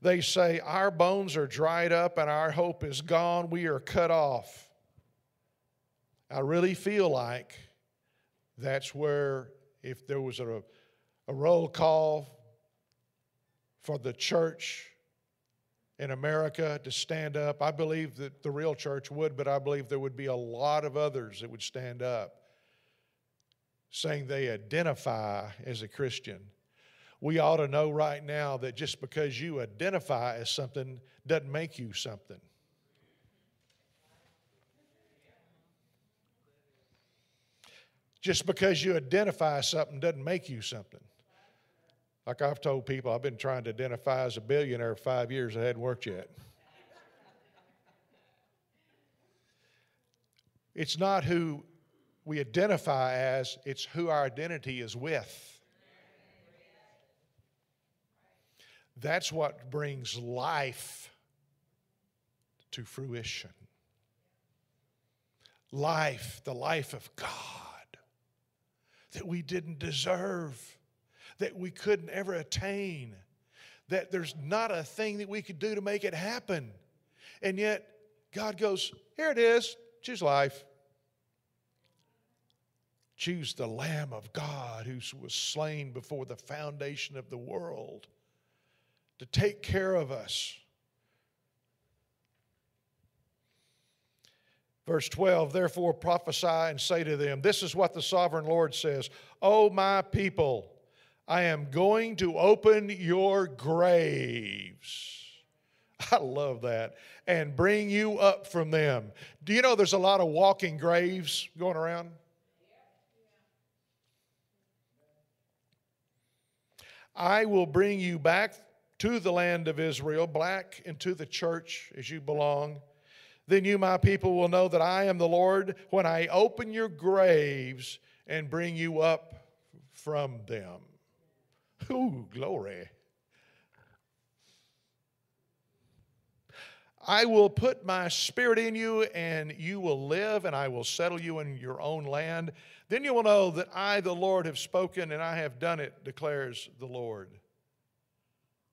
They say, our bones are dried up and our hope is gone. We are cut off. I really feel like that's where, if there was a, a roll call for the church in America to stand up, I believe that the real church would, but I believe there would be a lot of others that would stand up saying they identify as a Christian. We ought to know right now that just because you identify as something doesn't make you something. Just because you identify as something doesn't make you something. Like I've told people, I've been trying to identify as a billionaire for five years. It hadn't worked yet. It's not who we identify as, it's who our identity is with. That's what brings life to fruition. Life, the life of God that we didn't deserve, that we couldn't ever attain, that there's not a thing that we could do to make it happen. And yet, God goes, here it is, choose life. Choose the Lamb of God who was slain before the foundation of the world to take care of us. Verse twelve, therefore prophesy and say to them, this is what the sovereign Lord says, O my people, I am going to open your graves. I love that. And bring you up from them. Do you know there's a lot of walking graves going around? I will bring you back to the land of Israel, back into the church as you belong. Then you, my people, will know that I am the Lord when I open your graves and bring you up from them. Ooh, glory. I will put my spirit in you, and you will live, and I will settle you in your own land. Then you will know that I, the Lord, have spoken, and I have done it, declares the Lord.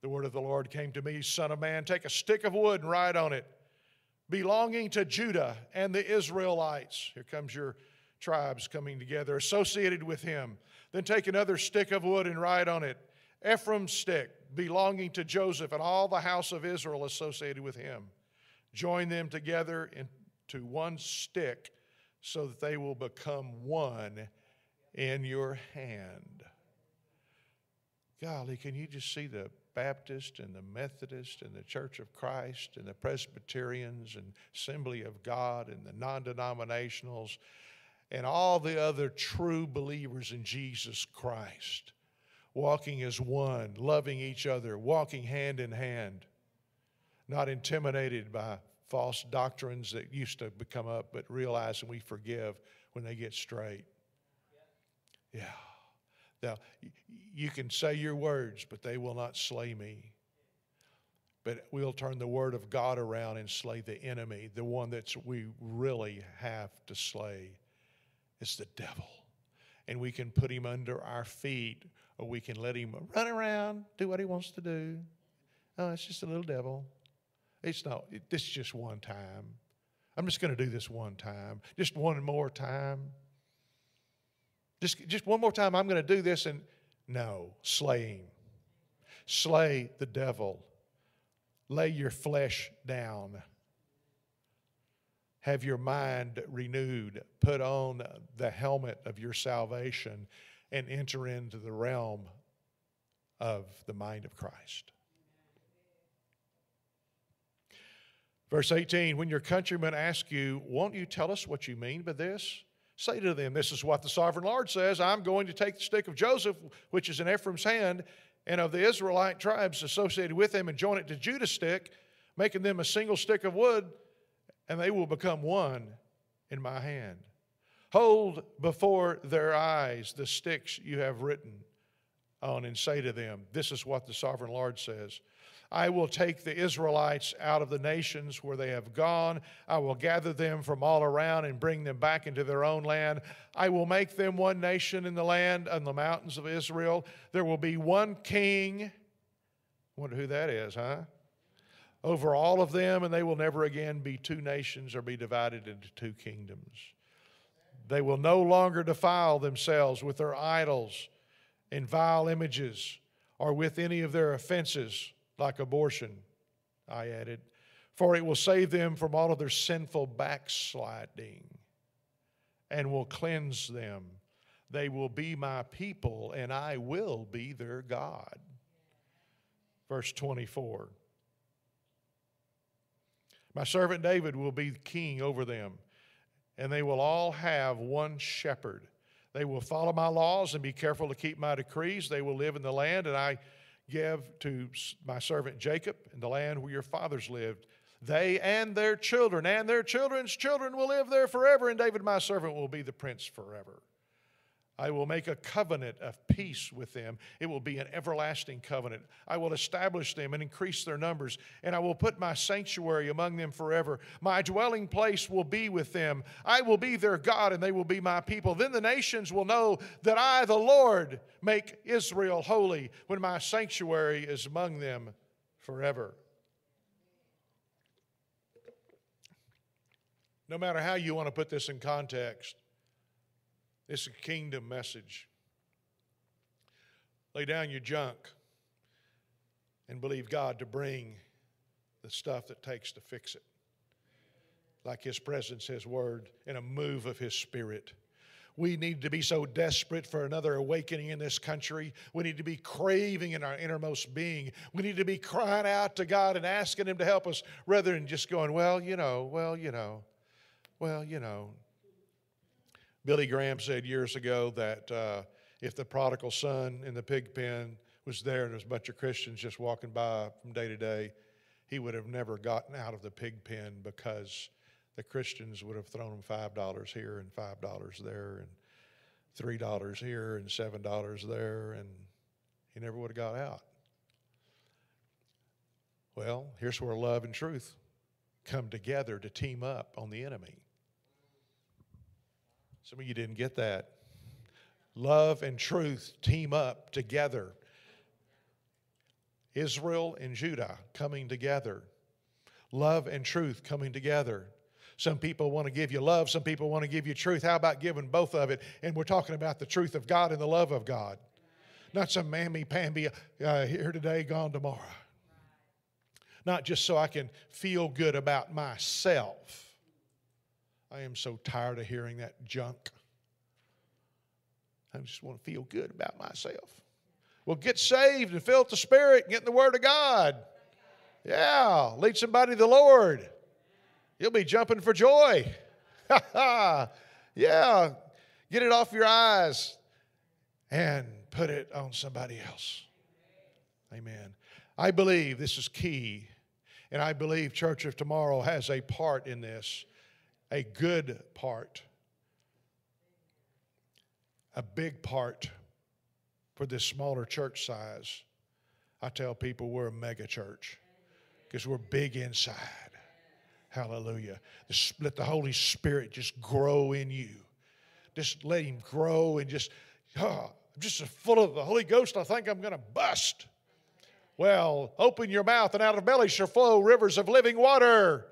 The word of the Lord came to me, Son of man, take a stick of wood and write on it, belonging to Judah and the Israelites. Here comes your tribes coming together, associated with him. Then take another stick of wood and write on it, Ephraim's stick, belonging to Joseph and all the house of Israel associated with him. Join them together into one stick so that they will become one in your hand. Golly, can you just see the Baptist and the Methodist and the Church of Christ and the Presbyterians and Assembly of God and the non-denominationals and all the other true believers in Jesus Christ walking as one, loving each other, walking hand in hand, not intimidated by false doctrines that used to come up, but realizing we forgive when they get straight. Yeah. Now, you can say your words, but they will not slay me. But we'll turn the word of God around and slay the enemy, the one that we really have to slay. It's the devil. And we can put him under our feet, or we can let him run around, do what he wants to do. Oh, it's just a little devil. It's not, it, it's just one time. I'm just going to do this one time, just one more time. Just, just one more time, I'm going to do this. And no, slay him. Slay the devil. Lay your flesh down. Have your mind renewed. Put on the helmet of your salvation and enter into the realm of the mind of Christ. Verse eighteen, when your countrymen ask you, won't you tell us what you mean by this? Say to them, this is what the sovereign Lord says, I'm going to take the stick of Joseph, which is in Ephraim's hand, and of the Israelite tribes associated with him, and join it to Judah's stick, making them a single stick of wood, and they will become one in my hand. Hold before their eyes the sticks you have written on, and say to them, this is what the sovereign Lord says. I will take the Israelites out of the nations where they have gone. I will gather them from all around and bring them back into their own land. I will make them one nation in the land on the mountains of Israel. There will be one king. Wonder who that is, huh? Over all of them, and they will never again be two nations or be divided into two kingdoms. They will no longer defile themselves with their idols and vile images or with any of their offenses. Like abortion, I added, for it will save them from all of their sinful backsliding and will cleanse them. They will be my people, and I will be their God. Verse twenty-four, my servant David will be king over them, and they will all have one shepherd. They will follow my laws and be careful to keep my decrees. They will live in the land, and I give to my servant Jacob in the land where your fathers lived. They and their children and their children's children will live there forever, and David my servant will be the prince forever. I will make a covenant of peace with them. It will be an everlasting covenant. I will establish them and increase their numbers, and I will put my sanctuary among them forever. My dwelling place will be with them. I will be their God, and they will be my people. Then the nations will know that I, the Lord, make Israel holy when my sanctuary is among them forever. No matter how you want to put this in context, it's a kingdom message. Lay down your junk and believe God to bring the stuff that takes to fix it. Like his presence, his word, and a move of his spirit. We need to be so desperate for another awakening in this country. We need to be craving in our innermost being. We need to be crying out to God and asking him to help us rather than just going, well, you know, well, you know, well, you know. Billy Graham said years ago that uh, if the prodigal son in the pig pen was there and there was a bunch of Christians just walking by from day to day, he would have never gotten out of the pig pen because the Christians would have thrown him five dollars here and five dollars there and three dollars here and seven dollars there, and he never would have got out. Well, here's where love and truth come together to team up on the enemy. Some of you didn't get that. Love and truth team up together. Israel and Judah coming together. Love and truth coming together. Some people want to give you love. Some people want to give you truth. How about giving both of it? And we're talking about the truth of God and the love of God. Not some mamby-pamby uh, here today, gone tomorrow. Not just so I can feel good about myself. I am so tired of hearing that junk. I just want to feel good about myself. Well, get saved and fill with the Spirit and get in the Word of God. Yeah, lead somebody to the Lord. You'll be jumping for joy. Yeah, get it off your eyes and put it on somebody else. Amen. I believe this is key, and I believe Church of Tomorrow has a part in this, a good part, a big part for this smaller church size. I tell people we're a mega church because we're big inside. Hallelujah. Let the Holy Spirit just grow in you. Just let Him grow and just, oh, I'm just full of the Holy Ghost. I think I'm going to bust. Well, open your mouth and out of belly shall flow rivers of living water.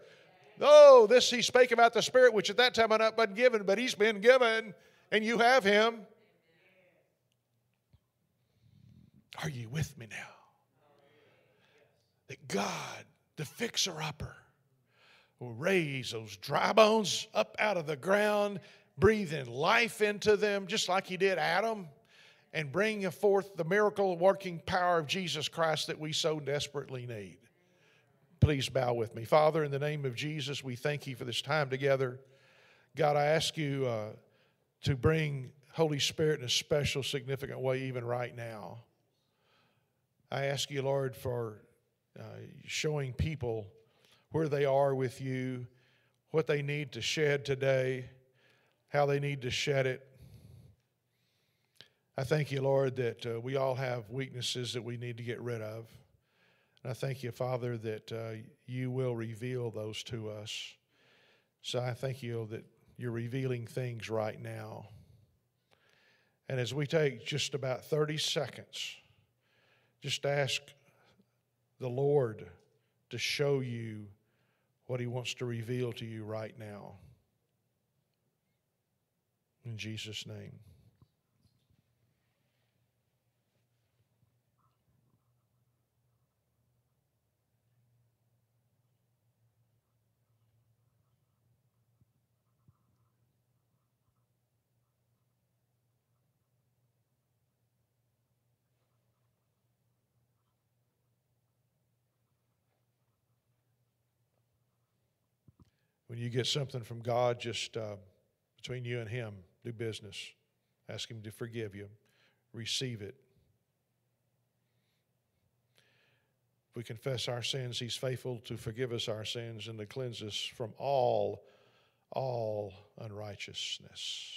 Oh, this He spake about the Spirit, which at that time had not been given, but He's been given, and you have Him. Are you with me now? That God, the fixer-upper, will raise those dry bones up out of the ground, breathing life into them, just like He did Adam, and bring forth the miracle-working power of Jesus Christ that we so desperately need. Please bow with me. Father, in the name of Jesus, we thank You for this time together. God, I ask You uh, to bring Holy Spirit in a special, significant way even right now. I ask You, Lord, for uh, showing people where they are with You, what they need to shed today, how they need to shed it. I thank You, Lord, that uh, we all have weaknesses that we need to get rid of. And I thank You, Father, that uh, You will reveal those to us. So I thank You that You're revealing things right now. And as we take just about thirty seconds, just ask the Lord to show you what He wants to reveal to you right now. In Jesus' name. When you get something from God, just uh, between you and Him, do business. Ask Him to forgive you. Receive it. If we confess our sins, He's faithful to forgive us our sins and to cleanse us from all, all unrighteousness.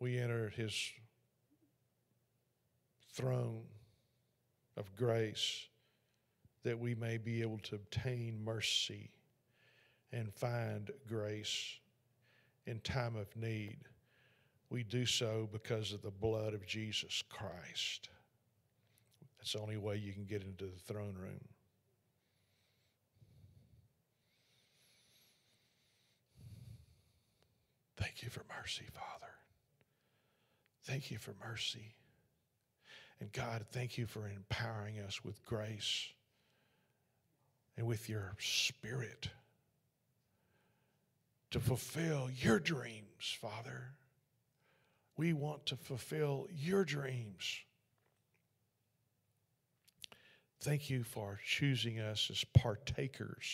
We enter His throne of grace that we may be able to obtain mercy and find grace in time of need. We do so because of the blood of Jesus Christ. That's the only way you can get into the throne room. Thank You for mercy, Father. Thank You for mercy. And God, thank You for empowering us with grace and with Your Spirit to fulfill Your dreams, Father. We want to fulfill Your dreams. Thank You for choosing us as partakers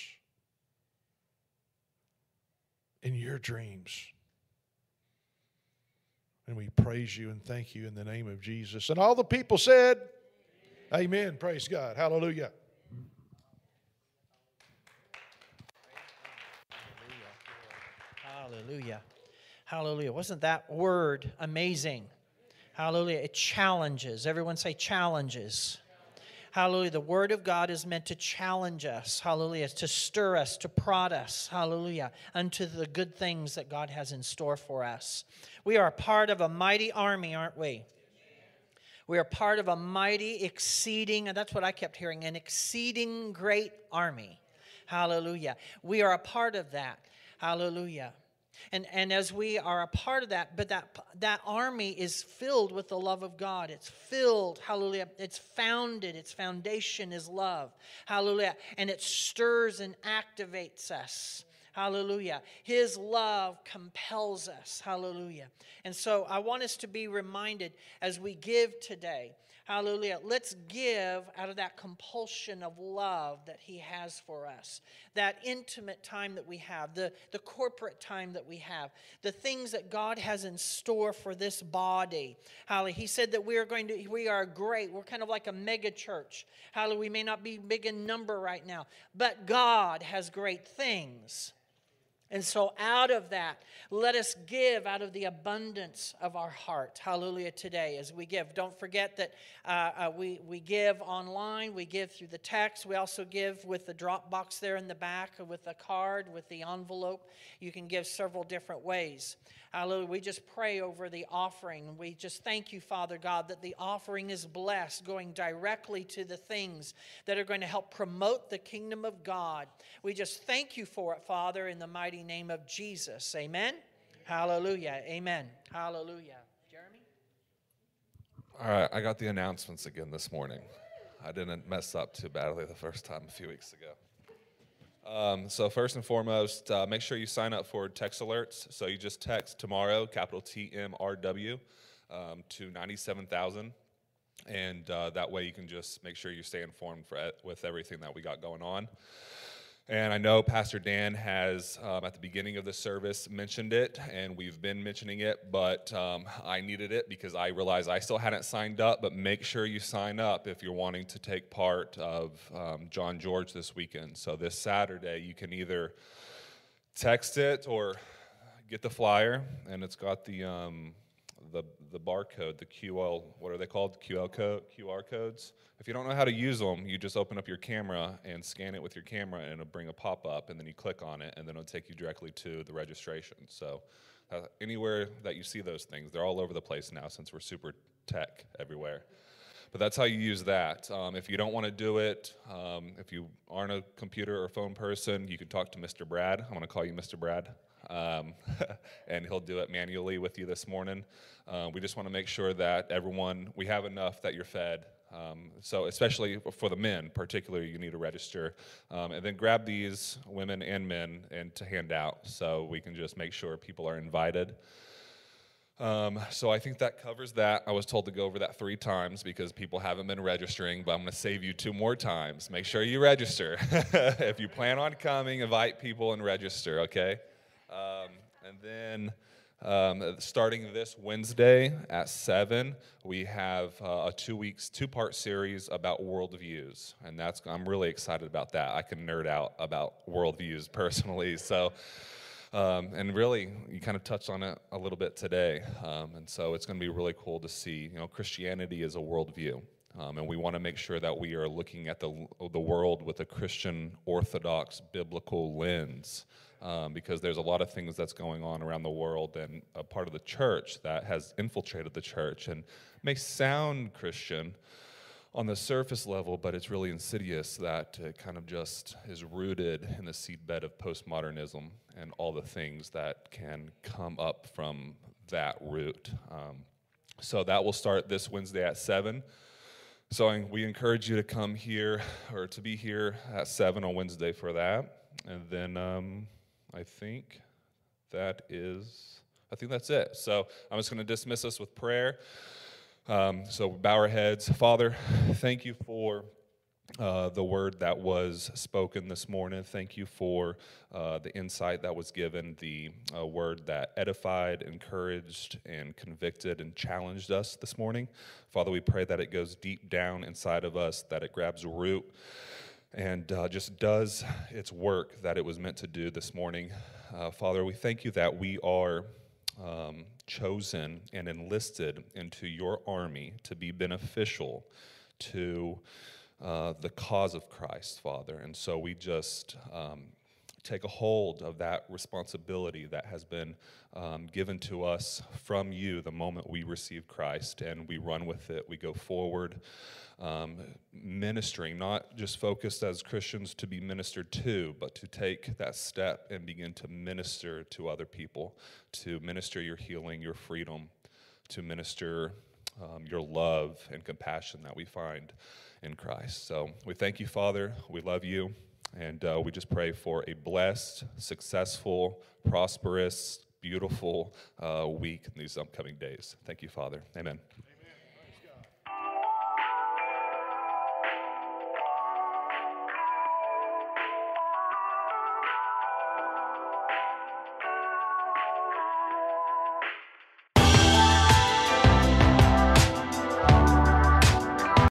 in Your dreams. And we praise You and thank You in the name of Jesus. And all the people said, amen. Amen. Praise God. Hallelujah. Hallelujah. Hallelujah. Wasn't that word amazing? Hallelujah. It challenges. Everyone say challenges. Hallelujah. The Word of God is meant to challenge us. Hallelujah. To stir us, to prod us. Hallelujah. Unto the good things that God has in store for us. We are part of a mighty army, aren't we? We are part of a mighty, exceeding, and that's what I kept hearing, an exceeding great army. Hallelujah. We are a part of that. Hallelujah. And, and as we are a part of that, but that, that army is filled with the love of God. It's filled, hallelujah, it's founded, its foundation is love, hallelujah, and it stirs and activates us, Hallelujah. His love compels us. Hallelujah. And so I want us to be reminded as we give today. Hallelujah. Let's give out of that compulsion of love that he has for us. That intimate time that we have. The, the corporate time that we have. The things that God has in store for this body. Hallelujah. He said that we are going to, we are great. We're kind of like a mega church. Hallelujah. We may not be big in number right now. But God has great things. And so out of that, let us give out of the abundance of our heart. Hallelujah, today as we give. Don't forget that uh, uh, we, we give online. We give through the text. We also give with the drop box there in the back, with the card, with the envelope. You can give several different ways. Hallelujah. We just pray over the offering. We just thank you, Father God, that the offering is blessed, going directly to the things that are going to help promote the kingdom of God. We just thank you for it, Father, in the mighty name of Jesus. Amen? Amen. Hallelujah. Amen. Hallelujah. Jeremy? All right. I got the announcements again this morning. I didn't mess up too badly the first time a few weeks ago. Um, so first and foremost, uh, make sure you sign up for text alerts. So you just text tomorrow, capital T M R W, um, to ninety-seven thousand. And uh, that way you can just make sure you stay informed for, with everything that we got going on. And I know Pastor Dan has, um, at the beginning of the service, mentioned it, and we've been mentioning it, but um, I needed it because I realized I still hadn't signed up, but make sure you sign up if you're wanting to take part of um, John George this weekend. So this Saturday, you can either text it or get the flyer, and it's got the um, the, the barcode, the Q L, what are they called, Q L code, Q R codes? If you don't know how to use them, you just open up your camera and scan it with your camera, and it'll bring a pop-up, and then you click on it, and then it'll take you directly to the registration. So uh, anywhere that you see those things, they're all over the place now since we're super tech everywhere. But that's how you use that. Um, if you don't want to do it, um, if you aren't a computer or phone person, you can talk to Mister Brad. I'm going to call you Mister Brad. Um, and he'll do it manually with you this morning. Uh, we just want to make sure that everyone, we have enough that you're fed. Um, so especially for the men, particularly, you need to register. Um, and then grab these, women and men, and to hand out so we can just make sure people are invited. Um, so I think that covers that. I was told to go over that three times because people haven't been registering, but I'm going to save you two more times. Make sure you register. If you plan on coming, invite people and register, okay? Um, and then... Um, starting this Wednesday at seven, we have uh, a two weeks, two-part series about worldviews, and that's I'm really excited about that. I can nerd out about worldviews personally, so um, and really, you kind of touched on it a little bit today, um, and so it's going to be really cool to see. You know, Christianity is a worldview, um, and we want to make sure that we are looking at the the world with a Christian Orthodox biblical lens. Um, because there's a lot of things that's going on around the world and a part of the church that has infiltrated the church and may sound Christian on the surface level, but it's really insidious that it kind of just is rooted in the seedbed of postmodernism and all the things that can come up from that root. Um, so that will start this Wednesday at seven. So I, we encourage you to come here or to be here at seven on Wednesday for that. And then... Um, I think that is, I think that's it. So I'm just going to dismiss us with prayer. Um, so bow our heads. Father, thank you for uh, the word that was spoken this morning. Thank you for uh, the insight that was given, the uh, word that edified, encouraged, and convicted and challenged us this morning. Father, we pray that it goes deep down inside of us, that it grabs root. And uh, just does its work that it was meant to do this morning. Uh, Father, we thank you that we are um, chosen and enlisted into your army to be beneficial to uh, the cause of Christ, Father. And so we just um, take a hold of that responsibility that has been um, given to us from you the moment we receive Christ, and we run with it, we go forward. Um, ministering, not just focused as Christians to be ministered to, but to take that step and begin to minister to other people, to minister your healing, your freedom, to minister um, your love and compassion that we find in Christ. So we thank you, Father. We love you. And uh, we just pray for a blessed, successful, prosperous, beautiful uh, week in these upcoming days. Thank you, Father. Amen.